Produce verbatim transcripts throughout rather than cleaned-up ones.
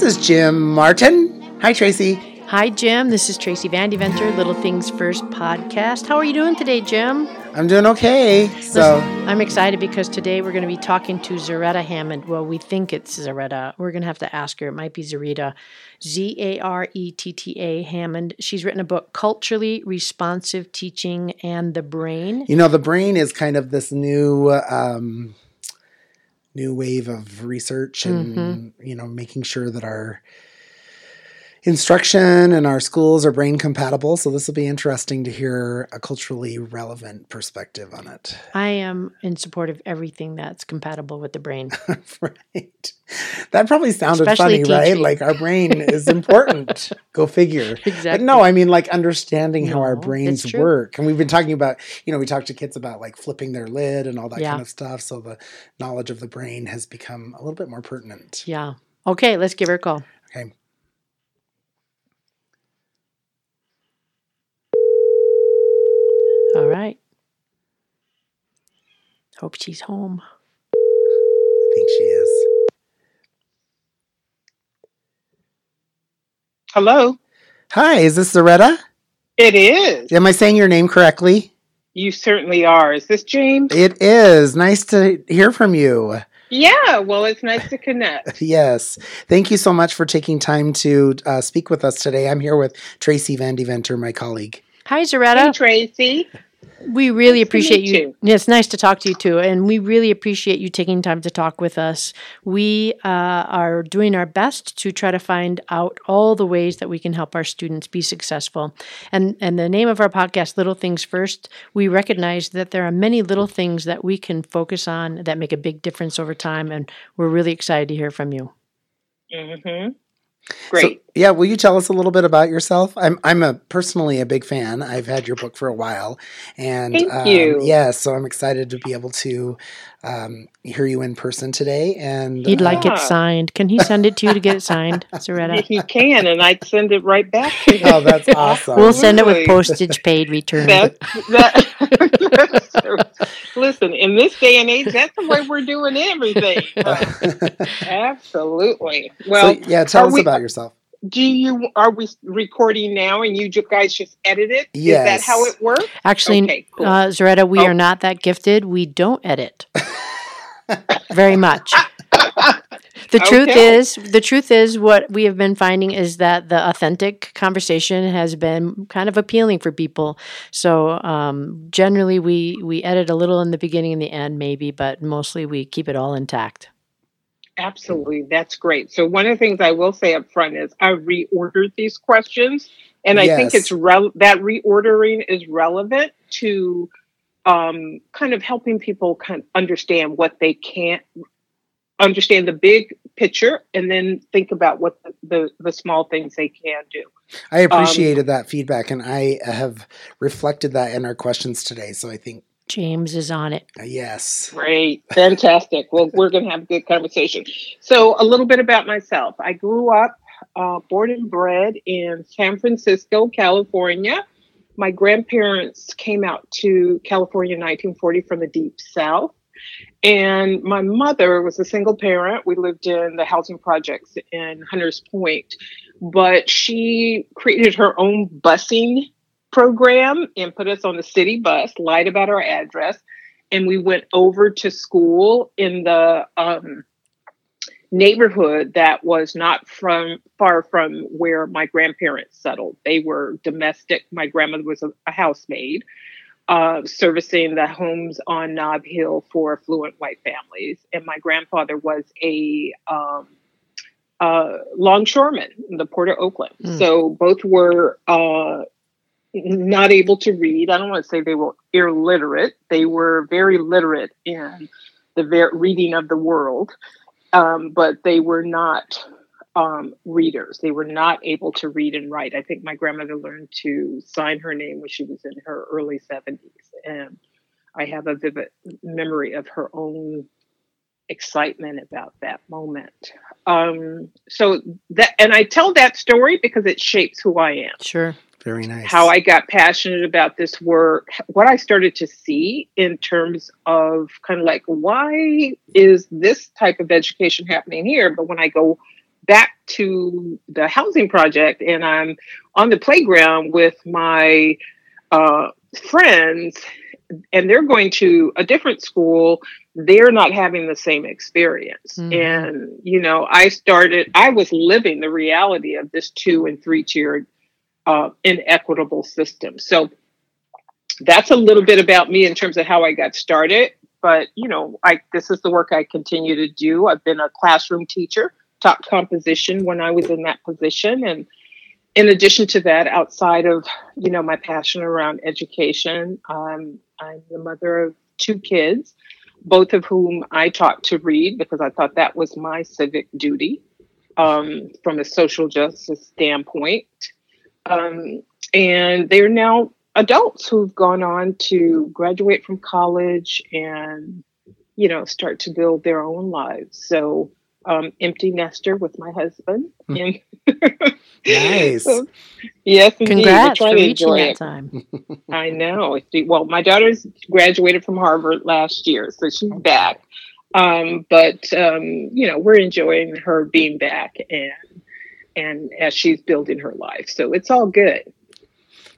This is Jim Martin. Hi, Tracy. Hi, Jim. This is Tracy Vandeventer, Little Things First podcast. How are you doing today, Jim? I'm doing okay. So Listen, I'm excited because today we're going to be talking to Zaretta Hammond. Well, we think it's Zaretta. We're going to have to ask her. It might be Zaretta. Z A R E T T A Hammond. She's written a book, Culturally Responsive Teaching and the Brain. You know, the brain is kind of this new... Um, new wave of research and, mm-hmm. you know, making sure that our instruction and our schools are brain compatible. So this will be interesting to hear a culturally relevant perspective on it. I am in support of everything that's compatible with the brain. Right. That probably sounded Especially funny, teaching. Right? Like our brain is important. Go figure. Exactly. But no, I mean like understanding no, how our brains work. And we've been talking about, you know, we talked to kids about like flipping their lid and all that yeah. kind of stuff. So the knowledge of the brain has become a little bit more pertinent. Yeah. Okay. Let's give her a call. Okay. All right. Hope she's home. I think she is. Hello. Hi, is this Zaretta? It is. Am I saying your name correctly? You certainly are. Is this James? It is. Nice to hear from you. Yeah, well, it's nice to connect. Yes. Thank you so much for taking time to uh, speak with us today. I'm here with Tracy Vandeventer, my colleague. Hi, Zaretta. Hey, Tracy. We really nice appreciate you. you. Yeah, it's nice to talk to you, too. And we really appreciate you taking time to talk with us. We uh, are doing our best to try to find out all the ways that we can help our students be successful. And, and the name of our podcast, Little Things First, we recognize that there are many little things that we can focus on that make a big difference over time. And we're really excited to hear from you. Mm-hmm. Great. So, yeah, will you tell us a little bit about yourself? I'm I'm a personally a big fan. I've had your book for a while, and thank um, you. Yeah, so I'm excited to be able to um, hear you in person today. And he'd uh, like it signed. Can he send it to you to get it signed, Zaretta? He can, and I'd send it right back to you. Oh, that's awesome. We'll send it with postage paid return. That's, that, listen, in this day and age, that's the way we're doing everything. Right? Absolutely. Well, so, yeah, tell us we, about yourself. Do you are we recording now and you guys just edit it? Yes. Is that how it works? Actually, okay, cool. uh, Zaretta, we oh. are not that gifted. We don't edit very much. The truth okay. is, the truth is, what we have been finding is that the authentic conversation has been kind of appealing for people. So um, generally, we we edit a little in the beginning and the end, maybe, but mostly we keep it all intact. Absolutely. That's great. So one of the things I will say up front is I reordered these questions, and I yes. think it's re- that reordering is relevant to um, kind of helping people kind of understand what they can't understand the big picture and then think about what the, the, the small things they can do. I appreciated um, that feedback, and I have reflected that in our questions today. So I think James is on it. Yes. Great. Fantastic. Well, we're going to have a good conversation. So a little bit about myself. I grew up uh, born and bred in San Francisco, California. My grandparents came out to California in nineteen forty from the Deep South. And my mother was a single parent. We lived in the housing projects in Hunters Point. But she created her own busing program and put us on the city bus, lied about our address, and we went over to school in the um, neighborhood that was not from far from where my grandparents settled. They were domestic. My grandmother was a, a housemaid, uh, servicing the homes on Nob Hill for affluent white families, and my grandfather was a um, uh, longshoreman in the Port of Oakland. Mm. So both were Uh, not able to read. I don't want to say they were illiterate. They were very literate in the ver- reading of the world, um, but they were not um, readers. They were not able to read and write. I think my grandmother learned to sign her name when she was in her early seventies. And I have a vivid memory of her own excitement about that moment. Um, so that, and I tell that story because it shapes who I am. Sure. Very nice. How I got passionate about this work, what I started to see in terms of kind of like, why is this type of education happening here? But when I go back to the housing project, and I'm on the playground with my uh, friends, and they're going to a different school. They're not having the same experience. Mm-hmm. And, you know, I started, I was living the reality of this two and three tiered uh, inequitable system. So that's a little bit about me in terms of how I got started. But, you know, I, this is the work I continue to do. I've been a classroom teacher, taught composition when I was in that position. And in addition to that, outside of, you know, my passion around education, um, I'm the mother of two kids, both of whom I taught to read because I thought that was my civic duty um, from a social justice standpoint. Um, and they're now adults who've gone on to graduate from college and, you know, start to build their own lives. So um, empty nester with my husband. Mm. And nice. So, yes, indeed. Congrats for reaching that time. I know. Well, my daughter's graduated from Harvard last year, so she's back. Um, but, um, you know, we're enjoying her being back and, and as she's building her life. So it's all good.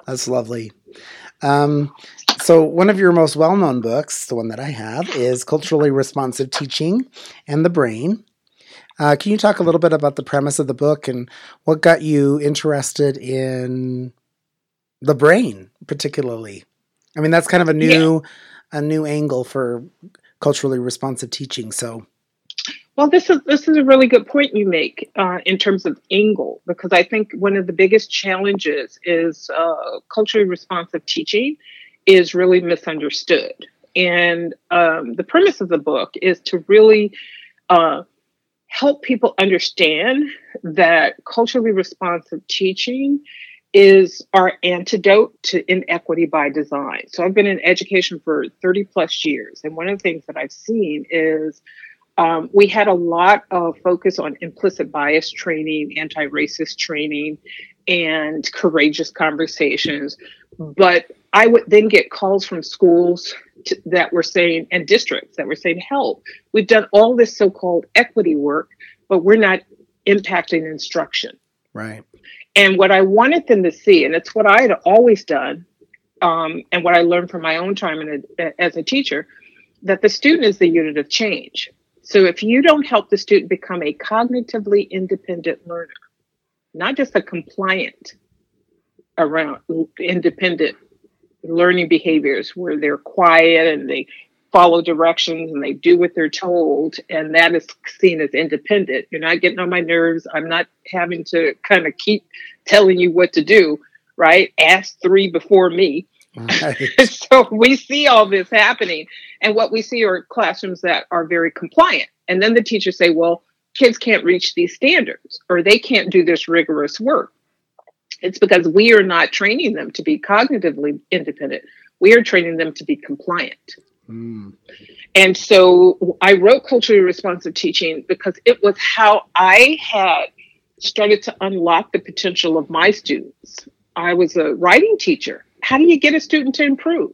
That's lovely. Um, so one of your most well-known books, the one that I have, is Culturally Responsive Teaching and the Brain. Uh, can you talk a little bit about the premise of the book and what got you interested in the brain particularly? I mean, that's kind of a new, yeah. a new angle for culturally responsive teaching. So, well, this is this is a really good point you make uh, in terms of angle, because I think one of the biggest challenges is uh, culturally responsive teaching is really misunderstood. And um, the premise of the book is to really uh, help people understand that culturally responsive teaching is our antidote to inequity by design. So I've been in education for thirty plus years. And one of the things that I've seen is Um, we had a lot of focus on implicit bias training, anti-racist training, and courageous conversations. But I would then get calls from schools to, that were saying, and districts that were saying, help, we've done all this so-called equity work, but we're not impacting instruction. Right. And what I wanted them to see, and it's what I had always done, um, and what I learned from my own time in a, as a teacher, that the student is the unit of change. So if you don't help the student become a cognitively independent learner, not just a compliant around independent learning behaviors where they're quiet and they follow directions and they do what they're told, and that is seen as independent. You're not getting on my nerves. I'm not having to kind of keep telling you what to do, right? Ask three before me. Right. So we see all this happening, and what we see are classrooms that are very compliant. And then the teachers say, well, kids can't reach these standards, or they can't do this rigorous work. It's because we are not training them to be cognitively independent. We are training them to be compliant. Mm. And so I wrote Culturally Responsive Teaching because it was how I had started to unlock the potential of my students. I was a writing teacher. How do you get a student to improve?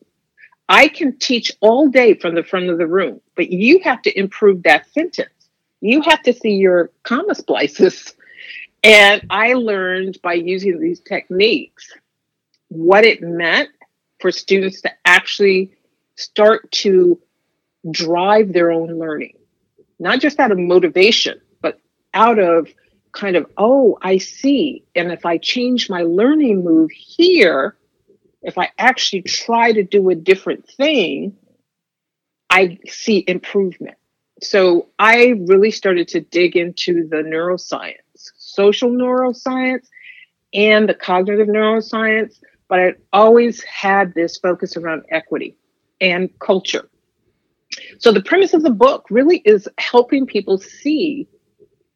I can teach all day from the front of the room, but you have to improve that sentence. You have to see your comma splices. And I learned by using these techniques what it meant for students to actually start to drive their own learning, not just out of motivation, but out of kind of, oh, I see. And if I change my learning move here, if I actually try to do a different thing, I see improvement. So I really started to dig into the neuroscience, social neuroscience, and the cognitive neuroscience. But I always had this focus around equity and culture. So the premise of the book really is helping people see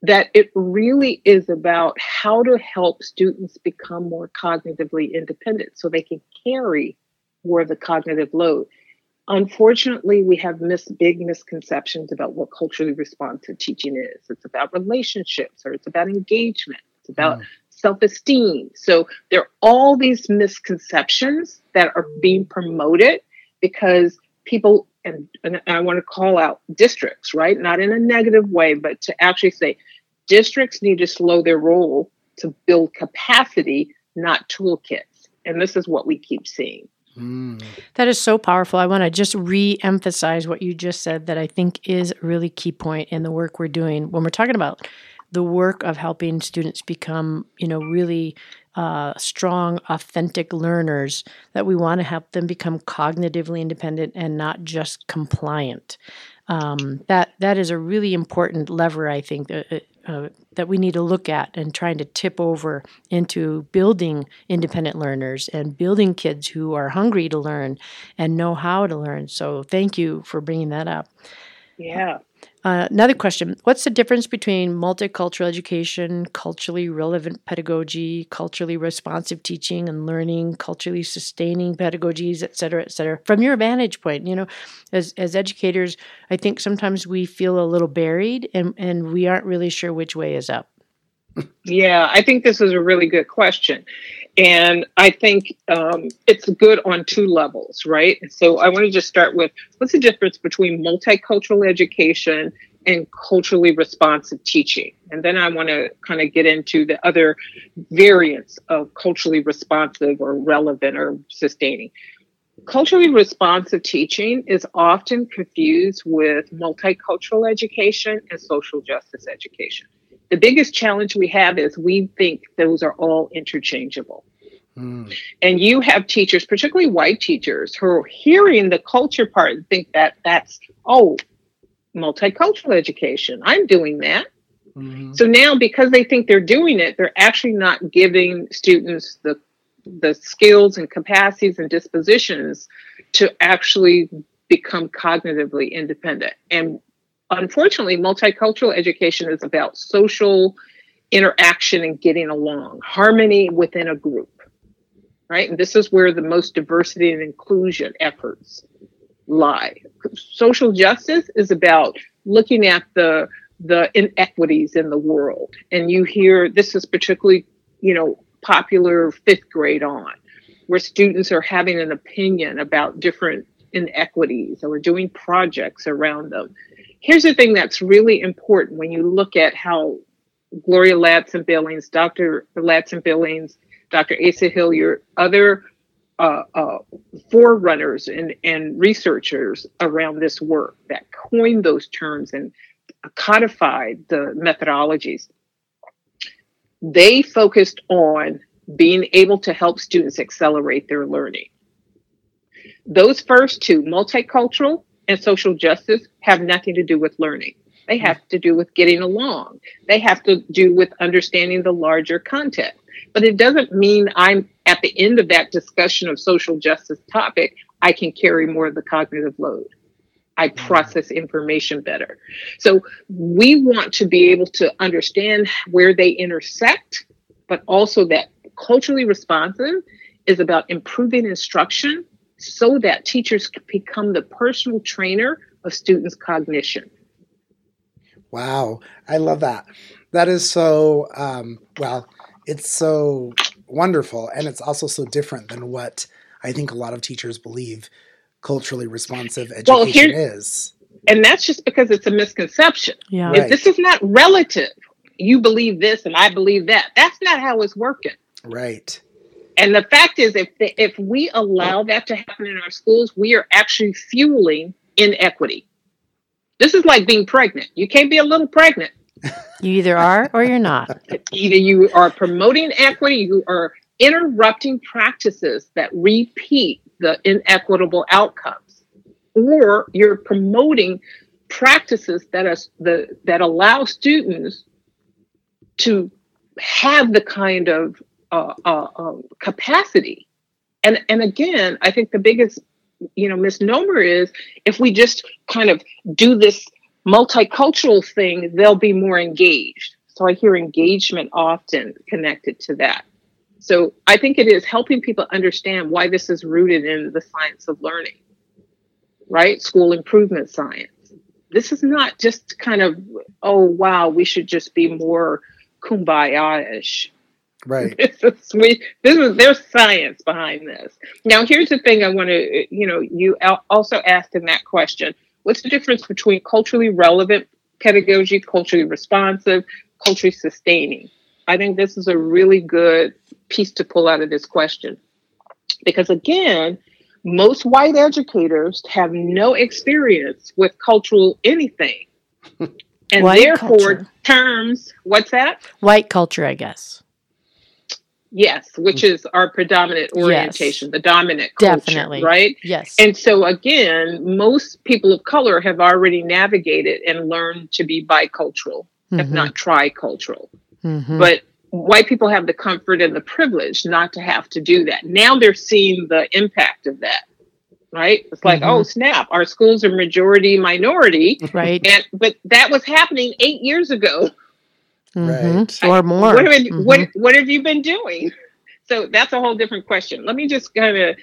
that it really is about how to help students become more cognitively independent so they can carry more of the cognitive load. Unfortunately, we have mis- big misconceptions about what culturally responsive teaching is. It's about relationships, or it's about engagement. It's about mm. self-esteem. So there are all these misconceptions that are being promoted because people, and, and I want to call out districts, right? Not in a negative way, but to actually say, Districts need to slow their roll to build capacity, not toolkits. And this is what we keep seeing. Mm. That is so powerful. I want to just re-emphasize what you just said that I think is a really key point in the work we're doing when we're talking about the work of helping students become, you know, really uh, strong, authentic learners, that we want to help them become cognitively independent and not just compliant. Um, that that is a really important lever, I think, uh, uh, that we need to look at and trying to tip over into building independent learners and building kids who are hungry to learn and know how to learn. So thank you for bringing that up. Yeah. Uh, another question, what's the difference between multicultural education, culturally relevant pedagogy, culturally responsive teaching and learning, culturally sustaining pedagogies, et cetera, et cetera, from your vantage point? You know, as as educators, I think sometimes we feel a little buried and, and we aren't really sure which way is up. Yeah, I think this is a really good question. And I think um, it's good on two levels, right? So I want to just start with, what's the difference between multicultural education and culturally responsive teaching? And then I want to kind of get into the other variants of culturally responsive or relevant or sustaining. Culturally responsive teaching is often confused with multicultural education and social justice education. The biggest challenge we have is we think those are all interchangeable. Mm. And you have teachers, particularly white teachers, who are hearing the culture part and think that that's, oh, multicultural education. I'm doing that. Mm-hmm. So now because they think they're doing it, they're actually not giving students the the skills and capacities and dispositions to actually become cognitively independent. And unfortunately, multicultural education is about social interaction and getting along, harmony within a group, right? And this is where the most diversity and inclusion efforts lie. Social justice is about looking at the the inequities in the world. And you hear, this is particularly, you know, popular fifth grade on, where students are having an opinion about different inequities or doing projects around them. Here's the thing that's really important when you look at how Gloria Ladson-Billings, Doctor Ladson-Billings, Doctor Asa Hill, your other uh, uh, forerunners and, and researchers around this work that coined those terms and codified the methodologies. They focused on being able to help students accelerate their learning. Those first two, multicultural and social justice, have nothing to do with learning. They have to do with getting along. They have to do with understanding the larger context. But it doesn't mean I'm at the end of that discussion of social justice topic, I can carry more of the cognitive load. I process information better. So we want to be able to understand where they intersect, but also that culturally responsive is about improving instruction so that teachers can become the personal trainer of students' cognition. Wow, I love that. That is so, um, well, it's so wonderful, and it's also so different than what I think a lot of teachers believe culturally responsive education well, here, is. And that's just because it's a misconception. Yeah. Right. If this is not relative, you believe this and I believe that. That's not how it's working. Right. And the fact is, if the, if we allow that to happen in our schools, we are actually fueling inequity. This is like being pregnant. You can't be a little pregnant. You either are or you're not. Either you are promoting equity, you are interrupting practices that repeat the inequitable outcomes, or you're promoting practices that are the that allow students to have the kind of Uh, uh, um, capacity. And and again, I think the biggest, you know, misnomer is if we just kind of do this multicultural thing, they'll be more engaged. So I hear engagement often connected to that. So I think it is helping people understand why this is rooted in the science of learning, right? School improvement science. This is not just kind of, oh, wow, we should just be more kumbaya-ish. Right. This is sweet. This is there's science behind this. Now, here's the thing I want to, you know, you also asked in that question, what's the difference between culturally relevant pedagogy, culturally responsive, culture sustaining? I think this is a really good piece to pull out of this question. Because again, most white educators have no experience with cultural anything. And white therefore culture. terms, what's that? White culture, I guess. Yes, which is our predominant orientation, yes. the dominant culture, Definitely. right? Yes. And so again, most people of color have already navigated and learned to be bicultural, mm-hmm. if not tricultural. Mm-hmm. But white people have the comfort and the privilege not to have to do that. Now they're seeing the impact of that, right? It's like, mm-hmm. oh, snap, our schools are majority minority. Right. And, but that was happening eight years ago. Mm-hmm. Right. I, or more. What, we, mm-hmm. what, what have you been doing? So that's a whole different question. Let me just kind of,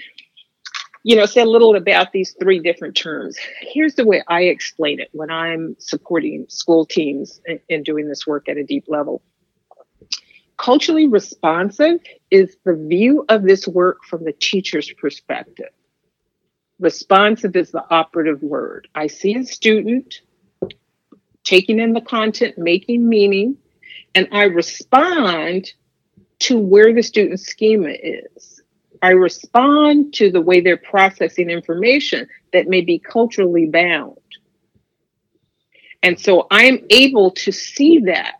you know, say a little about these three different terms. Here's the way I explain it when I'm supporting school teams in, in doing this work at a deep level. Culturally responsive is the view of this work from the teacher's perspective. Responsive is the operative word. I see a student taking in the content, making meaning, and I respond to where the student's schema is. I respond to the way they're processing information that may be culturally bound. And so I'm able to see that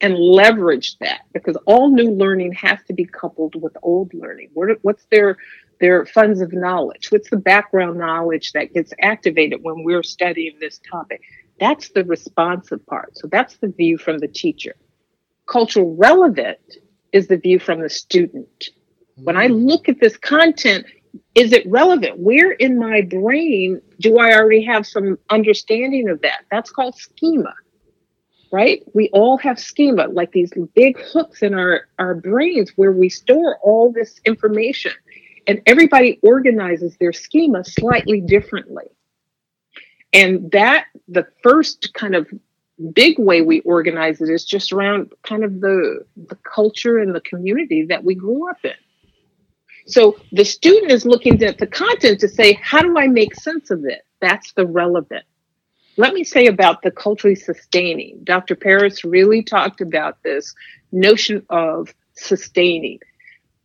and leverage that, because all new learning has to be coupled with old learning. What's their, their funds of knowledge? What's the background knowledge that gets activated when we're studying this topic? That's the responsive part. So that's the view from the teacher. Cultural relevant is the view from the student. When I look at this content, is it relevant? Where in my brain do I already have some understanding of that? That's called schema. Right? We all have schema, like these big hooks in our, our brains where we store all this information. And everybody organizes their schema slightly differently. And that, the first kind of big way we organize it is just around kind of the, the culture and the community that we grew up in. So the student is looking at the content to say, how do I make sense of it? That's the relevant. Let me say about the culturally sustaining. Doctor Paris really talked about this notion of sustaining.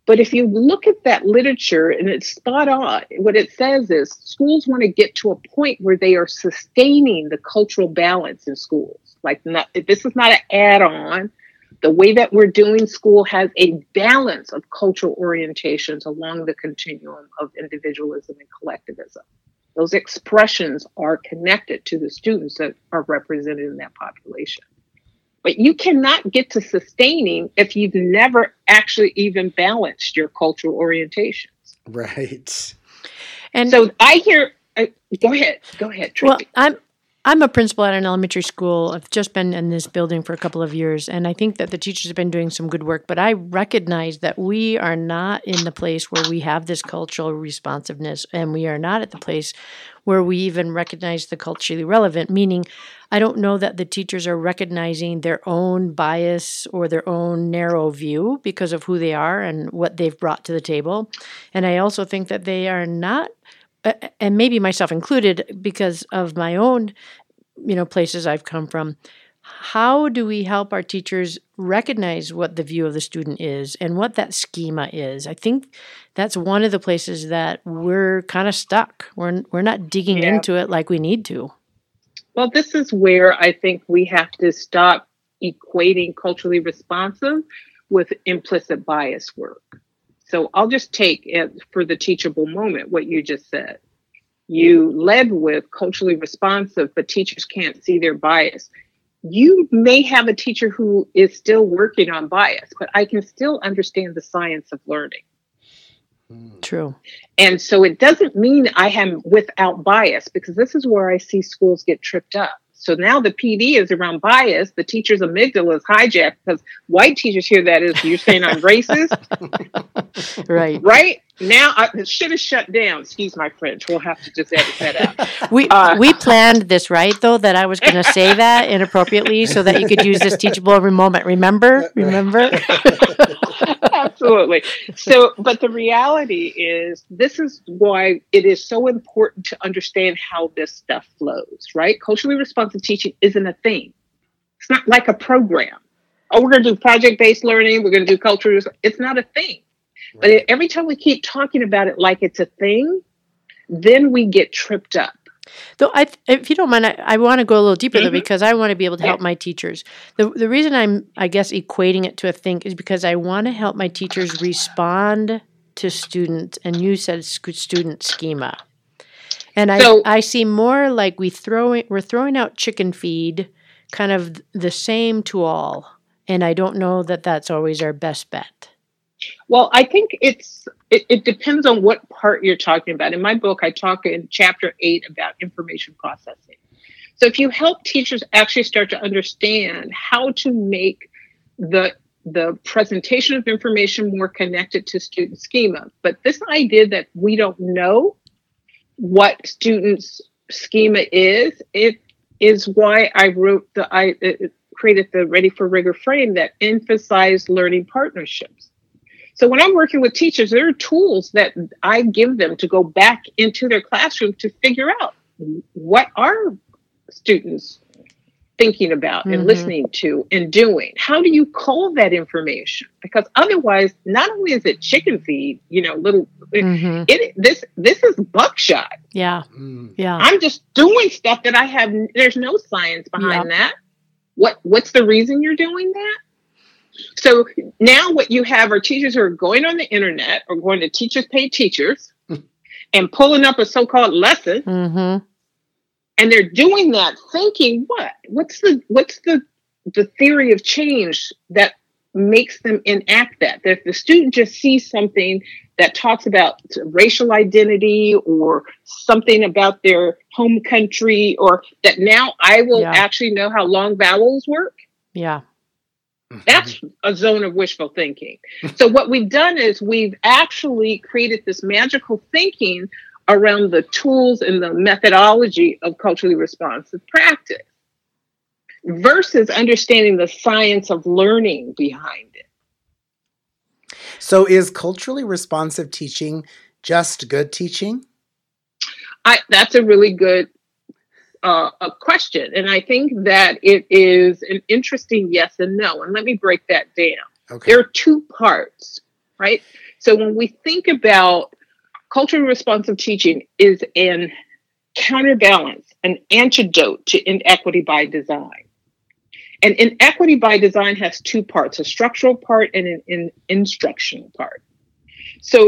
But if you look at that literature, and it's spot on, what it says is schools want to get to a point where they are sustaining the cultural balance in schools. Like, not, this is not an add-on. The way that we're doing school has a balance of cultural orientations along the continuum of individualism and collectivism. Those expressions are connected to the students that are represented in that population. But you cannot get to sustaining if you've never actually even balanced your cultural orientations. Right. And so I hear, uh, go ahead, go ahead, Tracy. Well, I'm, I'm a principal at an elementary school. I've just been in this building for a couple of years, and I think that the teachers have been doing some good work, but I recognize that we are not in the place where we have this cultural responsiveness, and we are not at the place where we even recognize the culturally relevant, meaning I don't know that the teachers are recognizing their own bias or their own narrow view because of who they are and what they've brought to the table. And I also think that they are not, and maybe myself included, because of my own, you know, places I've come from, how do we help our teachers recognize what the view of the student is and what that schema is? I think that's one of the places that we're kind of stuck. We're we're not digging yeah. into it like we need to. Well, this is where I think we have to stop equating culturally responsive with implicit bias work. So I'll just take it for the teachable moment, what you just said. You led with culturally responsive, but teachers can't see their bias. You may have a teacher who is still working on bias, but I can still understand the science of learning. True. And so it doesn't mean I am without bias, because this is where I see schools get tripped up. So now the P D is around bias. The teacher's amygdala is hijacked, because white teachers hear that as you're saying I'm racist. Right. Right. Now I should have shut down. Excuse my French. We'll have to just edit that out. We uh, we planned this, right, though, that I was going to say that inappropriately so that you could use this teachable moment. Remember? Remember? Absolutely. So, but the reality is, this is why it is so important to understand how this stuff flows, right? Culturally responsive teaching isn't a thing. It's not like a program. oh, we're going to do project-based learning, we're going to do cultural. It's not a thing. Right. But every time we keep talking about it like it's a thing, then we get tripped up. Though, I, if you don't mind, I, I want to go a little deeper, mm-hmm. though, because I want to be able to help yeah. my teachers. The the reason I'm, I guess, equating it to a thing is because I want to help my teachers respond to students, and you said sc- student schema. And I, so, I see more like we throwing, we're throwing out chicken feed, kind of the same to all, and I don't know that that's always our best bet. Well, I think it's it, it depends on what part you're talking about. In my book, I talk in chapter eight about information processing. So if you help teachers actually start to understand how to make the the presentation of information more connected to student schema, but this idea that we don't know what students' schema is, it is why I wrote the I uh, created the Ready for Rigor frame that emphasized learning partnerships. So when I'm working with teachers, there are tools that I give them to go back into their classroom to figure out what are students thinking about mm-hmm. and listening to and doing. How do you call that information? Because otherwise, not only is it chicken feed, you know, little mm-hmm. it this this is buckshot. Yeah, mm. yeah. I'm just doing stuff that I have. There's no science behind yeah. that. What what's the reason you're doing that? So now what you have are teachers who are going on the internet or going to Teachers Pay Teachers and pulling up a so-called lesson. Mm-hmm. And they're doing that thinking, what? What's the what's the the theory of change that makes them enact that? That if the student just sees something that talks about racial identity or something about their home country, or that now I will yeah. actually know how long vowels work. Yeah. That's a zone of wishful thinking. So what we've done is we've actually created this magical thinking around the tools and the methodology of culturally responsive practice versus understanding the science of learning behind it. So is culturally responsive teaching just good teaching? I, that's a really good Uh, a question. And I think that it is an interesting yes and no. And let me break that down. Okay. There are two parts, right? So when we think about culturally responsive teaching is an counterbalance, an antidote to inequity by design. And inequity by design has two parts, a structural part and an, an instructional part. So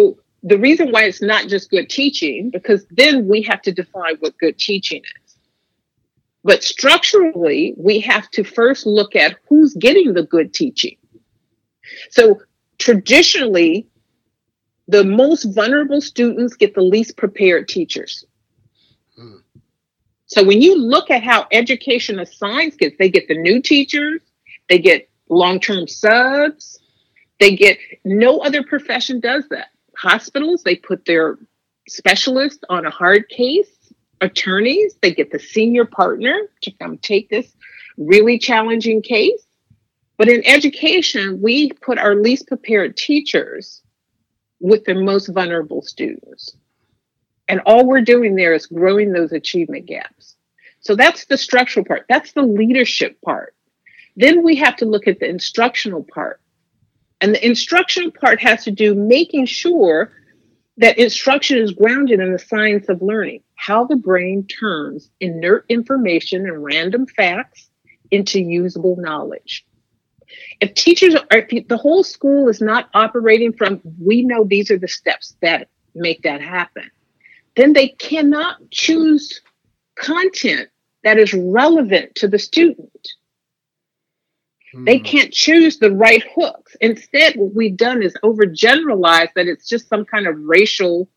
the reason why it's not just good teaching, because then we have to define what good teaching is. But structurally, we have to first look at who's getting the good teaching. So traditionally, the most vulnerable students get the least prepared teachers. Mm. So when you look at how education assigns kids, they get the new teachers, they get long-term subs, they get, no other profession does that. Hospitals, they put their specialists on a hard case. Attorneys, they get the senior partner to come take this really challenging case. But in education, we put our least prepared teachers with the most vulnerable students. And all we're doing there is growing those achievement gaps. So that's the structural part. That's the leadership part. Then we have to look at the instructional part. And the instructional part has to do making sure that instruction is grounded in the science of learning, how the brain turns inert information and random facts into usable knowledge. If teachers are, if the whole school is not operating from, we know these are the steps that make that happen, then they cannot choose content that is relevant to the student. They can't choose the right hooks. Instead, what we've done is overgeneralize that it's just some kind of racial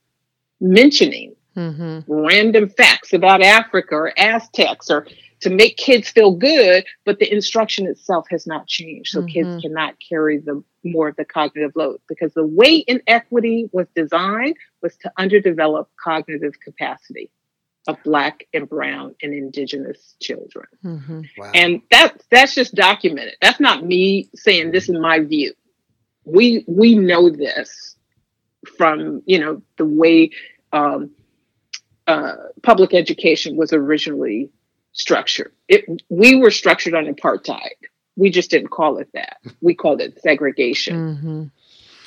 mentioning, mm-hmm. random facts about Africa or Aztecs, or to make kids feel good, but the instruction itself has not changed. So mm-hmm. kids cannot carry the more of the cognitive load, because the way inequity was designed was to underdevelop cognitive capacity of Black and Brown and Indigenous children. Mm-hmm. Wow. And that, that's just documented. That's not me saying this is my view. We we know this from, you know, the way um, uh, public education was originally structured. It, we were structured on apartheid. We just didn't call it that. We called it segregation.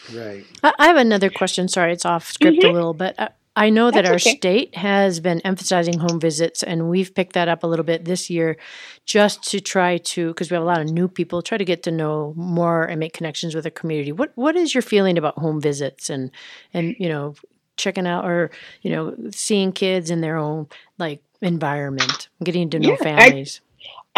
Mm-hmm. Right. I, I have another question. Sorry, it's off script mm-hmm. a little bit. I, I know that That's our okay. state has been emphasizing home visits, and we've picked that up a little bit this year just to try to, because we have a lot of new people, try to get to know more and make connections with the community. What What is your feeling about home visits and, and you know, checking out or, you know, seeing kids in their own, like, environment, getting to know yeah, families? I,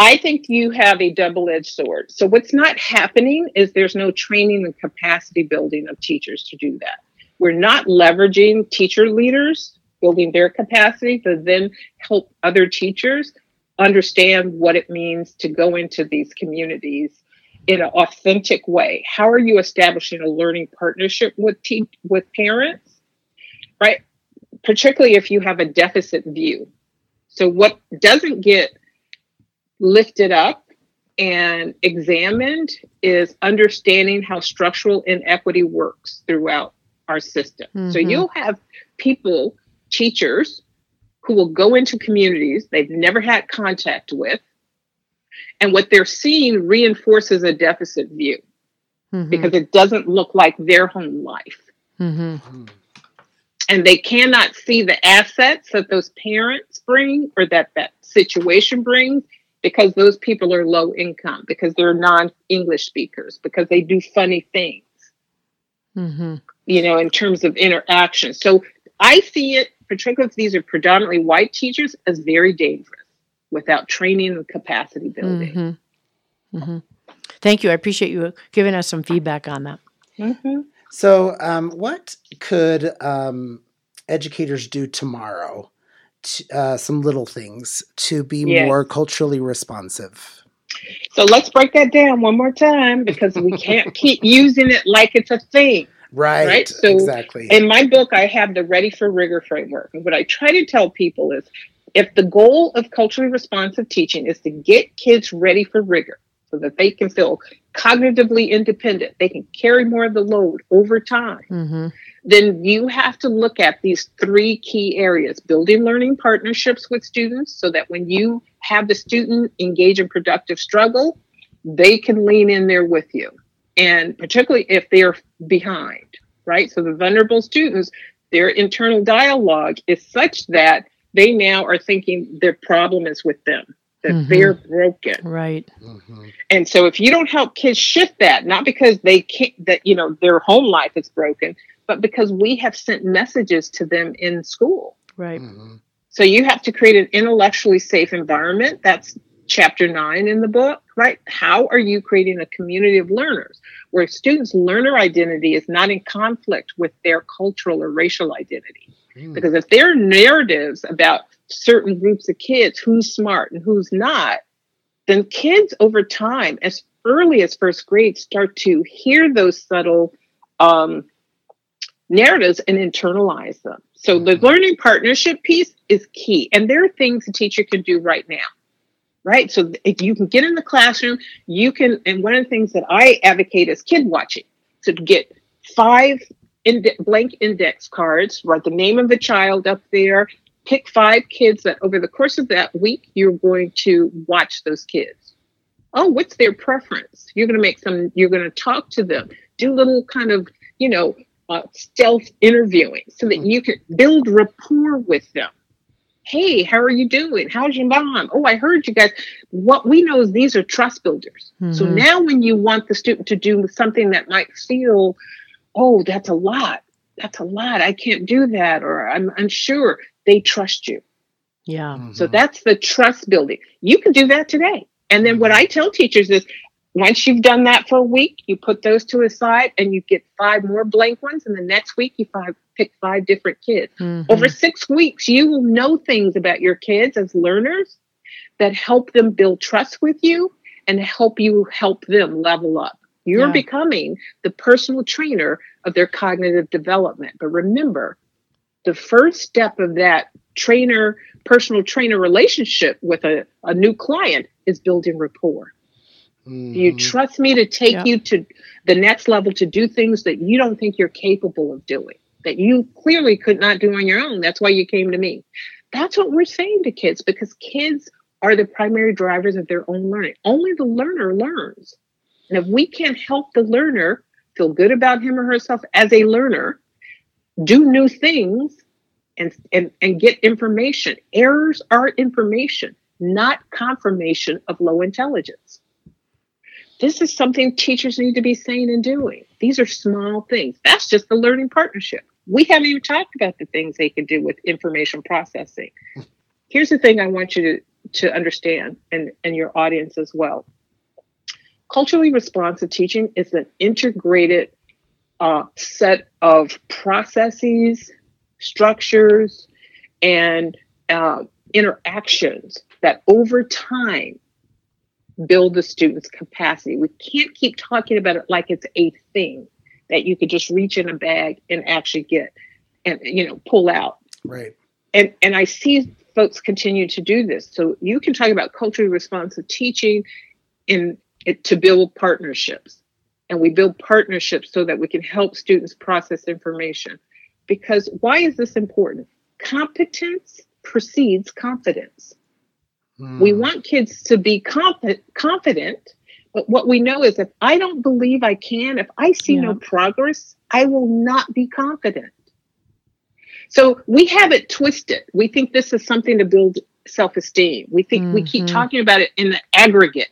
I think you have a double-edged sword. So what's not happening is there's no training and capacity building of teachers to do that. We're not leveraging teacher leaders, building their capacity to then help other teachers understand what it means to go into these communities in an authentic way. How are you establishing a learning partnership with te- with parents, right? Particularly if you have a deficit view. So what doesn't get lifted up and examined is understanding how structural inequity works throughout our system. Mm-hmm. So you'll have people, teachers, who will go into communities they've never had contact with, and what they're seeing reinforces a deficit view mm-hmm. because it doesn't look like their home life. Mm-hmm. And they cannot see the assets that those parents bring or that that situation brings, because those people are low income, because they're non-English speakers, because they do funny things. Mm-hmm. You know, in terms of interaction. So I see it, particularly if these are predominantly white teachers, as very dangerous without training and capacity building. Mm-hmm. Mm-hmm. Thank you. I appreciate you giving us some feedback on that. Mm-hmm. So um, what could um, educators do tomorrow, to, uh, some little things, to be yes. more culturally responsive? So let's break that down one more time, because we can't keep using it like it's a thing. Right, right. So exactly. In my book, I have the Ready for Rigor framework. And what I try to tell people is, if the goal of culturally responsive teaching is to get kids ready for rigor so that they can feel cognitively independent, they can carry more of the load over time, mm-hmm. then you have to look at these three key areas: building learning partnerships with students so that when you have the student engage in productive struggle, they can lean in there with you. And particularly if they're behind, right? So the vulnerable students, their internal dialogue is such that they now are thinking their problem is with them, that mm-hmm. they're broken. Right. Mm-hmm. And so if you don't help kids shift that, not because they can't, that, you know, their home life is broken, but because we have sent messages to them in school. Right. Mm-hmm. So you have to create an intellectually safe environment. That's chapter nine in the book, right? How are you creating a community of learners where students' learner identity is not in conflict with their cultural or racial identity? Mm. Because if there are narratives about certain groups of kids, who's smart and who's not, then kids over time, as early as first grade, start to hear those subtle um, narratives and internalize them. So the learning partnership piece is key. And there are things a teacher can do right now. Right. So if you can get in the classroom, you can. And one of the things that I advocate is kid watching. So to get five ind- blank index cards, write the name of the child up there, pick five kids that over the course of that week, you're going to watch those kids. Oh, what's their preference? You're going to make some, you're going to talk to them, do little kind of, you know, uh, stealth interviewing so that you can build rapport with them. Hey, how are you doing? How's your mom? Oh, I heard you guys. What we know is these are trust builders. Mm-hmm. So now when you want the student to do something that might feel, oh, that's a lot. That's a lot. I can't do that. Or I'm unsure. They trust you. Yeah. Mm-hmm. So that's the trust building. You can do that today. And then what I tell teachers is, once you've done that for a week, you put those to the side and you get five more blank ones. And the next week you find pick five different kids. Mm-hmm. Over six weeks, you will know things about your kids as learners that help them build trust with you and help you help them level up. You're yeah. becoming the personal trainer of their cognitive development. But remember, the first step of that trainer, personal trainer relationship with a, a new client is building rapport. Mm-hmm. Do you trust me to take yeah. you to the next level, to do things that you don't think you're capable of doing, that you clearly could not do on your own? That's why you came to me. That's what we're saying to kids, because kids are the primary drivers of their own learning. Only the learner learns. And if we can't help the learner feel good about him or herself as a learner, do new things, and, and, and get information. Errors are information, not confirmation of low intelligence. This is something teachers need to be saying and doing. These are small things. That's just the learning partnership. We haven't even talked about the things they can do with information processing. Here's the thing I want you to, to understand, and, and your audience as well. Culturally responsive teaching is an integrated uh, set of processes, structures, and uh, interactions that over time build the student's capacity. We can't keep talking about it like it's a thing that you could just reach in a bag and actually get and, you know, pull out. Right. And and I see folks continue to do this. So you can talk about culturally responsive teaching in it to build partnerships. And we build partnerships so that we can help students process information. Because why is this important? Competence precedes confidence. Mm. We want kids to be comp- confident, but what we know is if I don't believe I can, if I see yeah. no progress, I will not be confident. So we have it twisted. We think this is something to build self-esteem. We think mm-hmm. we keep talking about it in the aggregate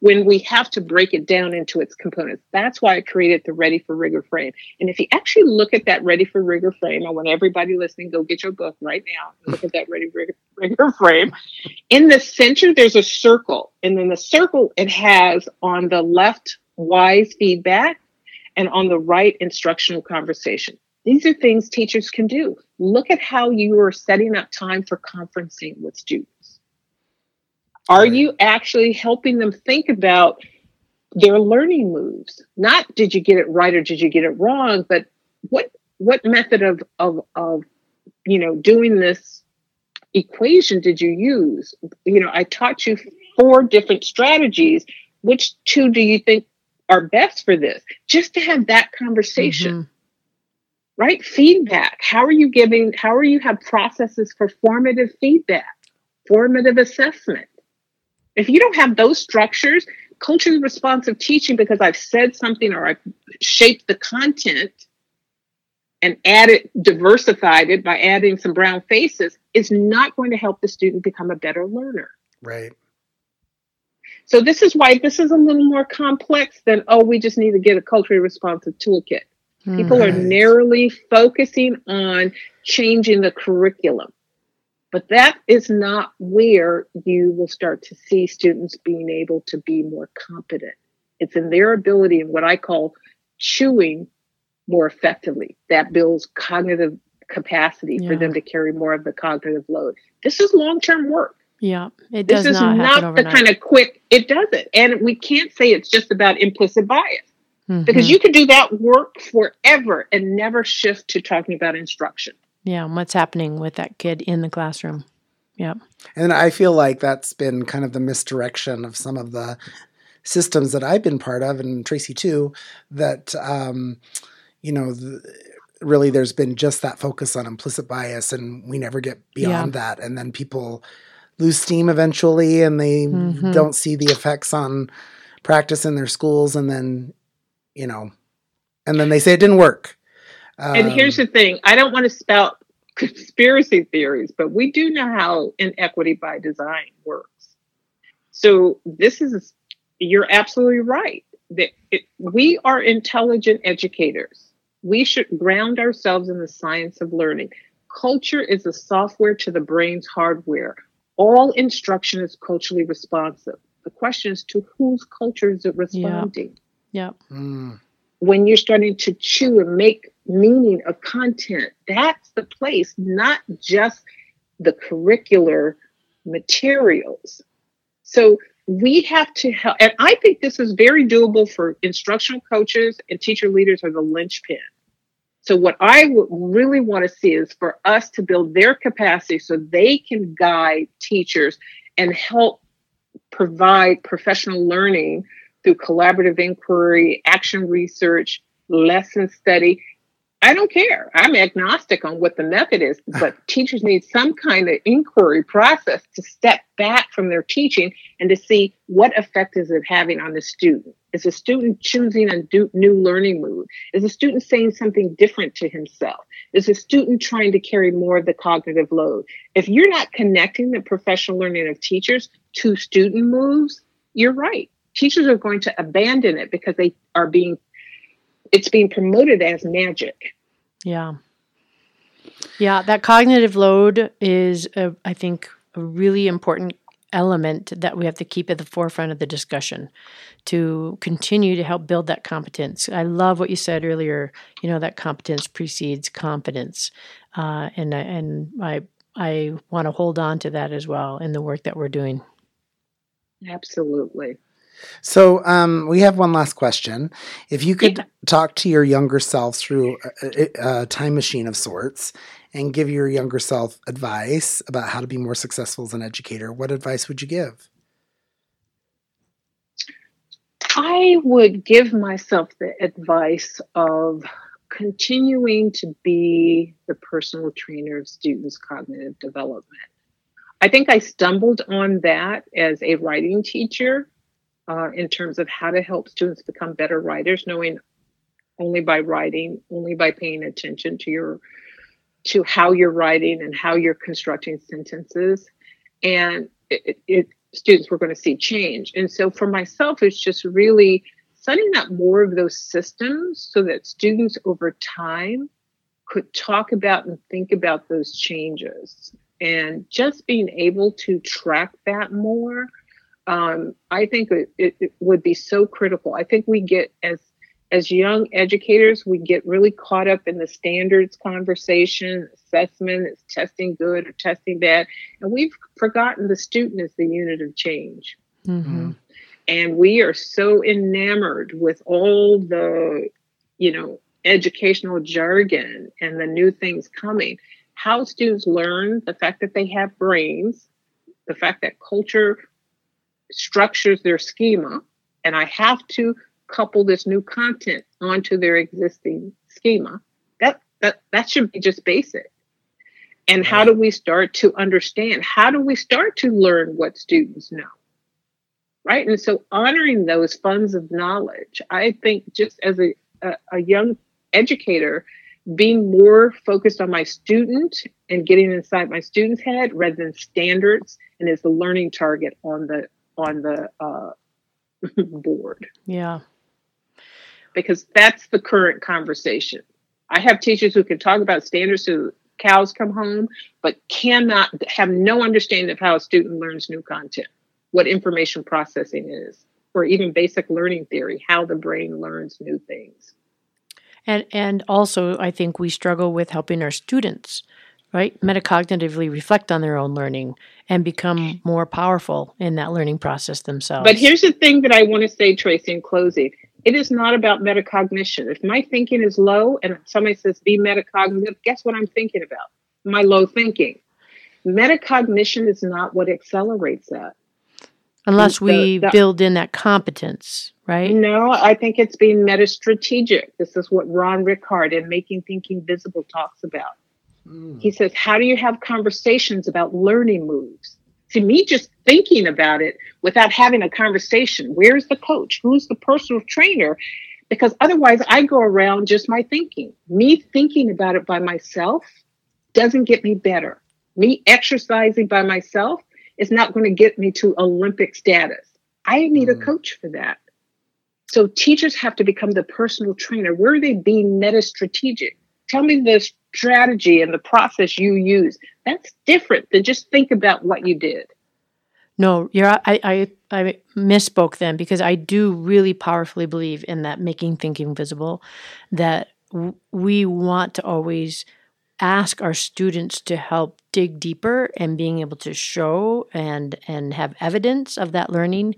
when we have to break it down into its components. That's why I created the Ready for Rigor frame. And if you actually look at that Ready for Rigor frame, I want everybody listening, go get your book right now. Look at that Ready for Rigor, Rigor frame. In the center, there's a circle. And in the circle, it has on the left, wise feedback, and on the right, instructional conversation. These are things teachers can do. Look at how you are setting up time for conferencing with students. Are you actually helping them think about their learning moves? Not did you get it right or did you get it wrong, but what what method of of of you know doing this equation did you use? You know, I taught you four different strategies. Which two do you think are best for this? Just to have that conversation. Mm-hmm. Right? Feedback. How are you giving, how are you have processes for formative feedback, formative assessment? If you don't have those structures, culturally responsive teaching, because I've said something or I've shaped the content and added, diversified it by adding some brown faces, is not going to help the student become a better learner. Right. So this is why this is a little more complex than, oh, we just need to get a culturally responsive toolkit. Mm-hmm. People are narrowly focusing on changing the curriculum. But that is not where you will start to see students being able to be more competent. It's in their ability and what I call chewing more effectively. That builds cognitive capacity yeah. for them to carry more of the cognitive load. This is long-term work. Yeah, it does not This is not, not the overnight. Kind of quick, it doesn't. And we can't say it's just about implicit bias mm-hmm. because you can do that work forever and never shift to talking about instruction. Yeah, and what's happening with that kid in the classroom. Yeah. And I feel like that's been kind of the misdirection of some of the systems that I've been part of, and Tracy too, that, um, you know, th- really there's been just that focus on implicit bias and we never get beyond yeah. that. And then people lose steam eventually and they mm-hmm. don't see the effects on practice in their schools. And then, you know, and then they say it didn't work. Um, and here's the thing. I don't want to spout conspiracy theories, but we do know how inequity by design works. So this is, you're absolutely right. That it, we are intelligent educators. We should ground ourselves in the science of learning. Culture is the software to the brain's hardware. All instruction is culturally responsive. The question is to whose culture is it responding? Yeah. yeah. Mm. When you're starting to chew and make meaning of content, that's the place, not just the curricular materials. So we have to help. And I think this is very doable for instructional coaches, and teacher leaders are the linchpin. So what I would really want to see is for us to build their capacity so they can guide teachers and help provide professional learning through collaborative inquiry, action research, lesson study. I don't care. I'm agnostic on what the method is, but teachers need some kind of inquiry process to step back from their teaching and to see what effect is it having on the student. Is the student choosing a do- new learning move? Is the student saying something different to himself? Is the student trying to carry more of the cognitive load? If you're not connecting the professional learning of teachers to student moves, you're right. Teachers are going to abandon it because they are being, it's being promoted as magic. Yeah. Yeah, that cognitive load is, a, I think, a really important element that we have to keep at the forefront of the discussion to continue to help build that competence. I love what you said earlier, you know, that competence precedes confidence. Uh, and I, and I, I want to hold on to that as well in the work that we're doing. Absolutely. So um, we have one last question. If you could yeah. talk to your younger self through a, a time machine of sorts and give your younger self advice about how to be more successful as an educator, what advice would you give? I would give myself the advice of continuing to be the personal trainer of students' cognitive development. I think I stumbled on that as a writing teacher. Uh, in terms of how to help students become better writers, knowing only by writing, only by paying attention to your, to how you're writing and how you're constructing sentences. And it, it, it, students were going to see change. And so for myself, it's just really setting up more of those systems so that students over time could talk about and think about those changes. And just being able to track that more, Um, I think it, it would be so critical. I think we get, as as young educators, we get really caught up in the standards conversation, assessment, it's testing good or testing bad. And we've forgotten the student is the unit of change. Mm-hmm. And we are so enamored with all the, you know, educational jargon and the new things coming. How students learn, the fact that they have brains, the fact that culture structures their schema, and I have to couple this new content onto their existing schema. That that that should be just basic. And how do we start to understand? How do we start to learn what students know? Right? And so honoring those funds of knowledge, I think just as a, a, a young educator, being more focused on my student and getting inside my student's head rather than standards and as the learning target on the on the uh, board. Yeah. Because that's the current conversation. I have teachers who can talk about standards till cows come home, but cannot have no understanding of how a student learns new content, what information processing is, or even basic learning theory, how the brain learns new things. And and also, I think we struggle with helping our students, right, metacognitively reflect on their own learning and become more powerful in that learning process themselves. But here's the thing that I want to say, Tracy, in closing. It is not about metacognition. If my thinking is low and somebody says, be metacognitive, guess what I'm thinking about? My low thinking. Metacognition is not what accelerates that. Unless we the, the, build in that competence, right? No, I think it's being meta-strategic. This is what Ron Rickard in Making Thinking Visible talks about. Mm. He says, how do you have conversations about learning moves? To me, just thinking about it without having a conversation. Where's the coach? Who's the personal trainer? Because otherwise, I go around just my thinking. Me thinking about it by myself doesn't get me better. Me exercising by myself, it's not going to get me to Olympic status. I need mm. a coach for that. So teachers have to become the personal trainer. Where are they being meta-strategic? Tell me the strategy and the process you use. That's different than just think about what you did. No, you're, I, I, I misspoke then, because I do really powerfully believe in that making thinking visible, that w- we want to always ask our students to help dig deeper and being able to show and and have evidence of that learning.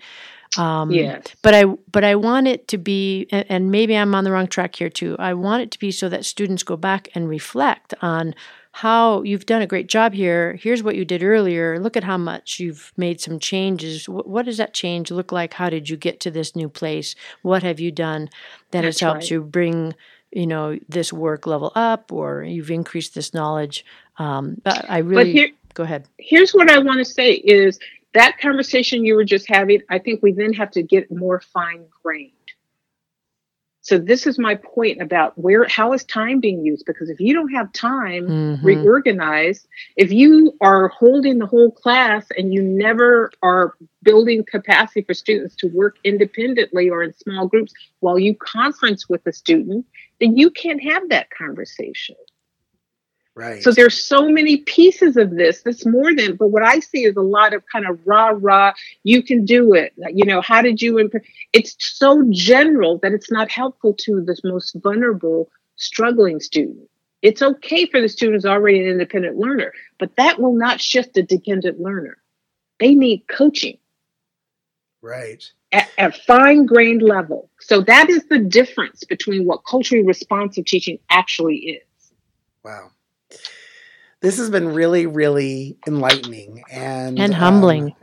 Um, yes. But I but I want it to be, and, and maybe I'm on the wrong track here too, I want it to be so that students go back and reflect on how you've done a great job here. Here's what you did earlier. Look at how much you've made some changes. W- what does that change look like? How did you get to this new place? What have you done that That's has helped right. you bring you know, this work level up, or you've increased this knowledge. Um, I really, here, go ahead. Here's what I want to say is that conversation you were just having, I think we then have to get more fine grained. So this is my point about where, how is time being used? Because if you don't have time mm-hmm. reorganized, if you are holding the whole class and you never are building capacity for students to work independently or in small groups while you conference with the student, then you can't have that conversation. Right. So there's so many pieces of this. That's more than, but what I see is a lot of kind of rah, rah, you can do it. You know, how did you improve? It's so general that it's not helpful to this most vulnerable, struggling student. It's okay for the student who's already an independent learner, but that will not shift a dependent learner. They need coaching. Right. At a fine-grained level. So that is the difference between what culturally responsive teaching actually is. Wow. This has been really, really enlightening and and humbling.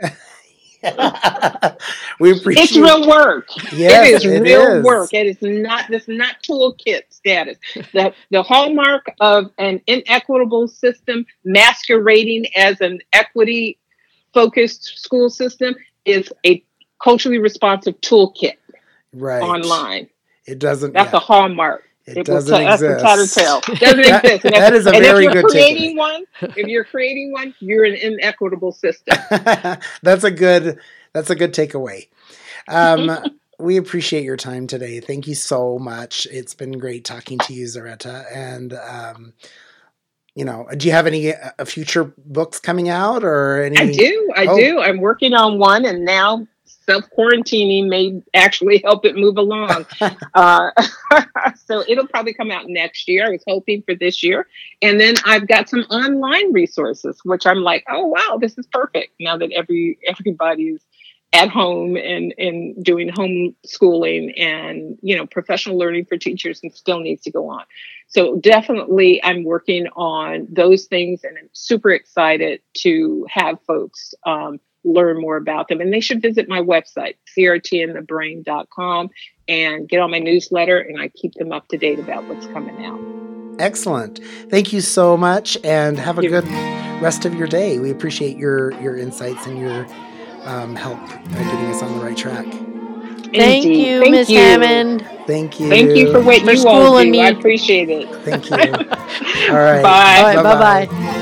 Um, we appreciate it's real work. Yes, it is it real is. work. It is not this is not toolkit status. The the hallmark of an inequitable system masquerading as an equity focused school system is a culturally responsive toolkit. Right. Online. It doesn't That's yeah. a hallmark. It, it doesn't t- exist. That's a tattletale. Doesn't that, exist. And that if, is a very good takeaway. One, if you're creating one, you're an inequitable system. that's a good. That's a good takeaway. Um, we appreciate your time today. Thank you so much. It's been great talking to you, Zaretta. And um, you know, do you have any uh, future books coming out or any? I do. I oh. do. I'm working on one, and now self-quarantining may actually help it move along. uh, so it'll probably come out next year. I was hoping for this year. And then I've got some online resources, which I'm like, oh, wow, this is perfect. Now that every everybody's at home and, and doing homeschooling and, you know, professional learning for teachers and still needs to go on. So definitely I'm working on those things and I'm super excited to have folks um, learn more about them. And they should visit my website, C R T in the brain dot com, and get on my newsletter, and I keep them up to date about what's coming out. Excellent. Thank you so much, and have a good rest of your day. We appreciate your, your insights and your um, help in getting us on the right track. Thank Indeed. you, Miz Hammond. Thank you. Thank you for what for you all do. Me. I appreciate it. Thank you. All right. Bye. Bye-bye. Bye-bye.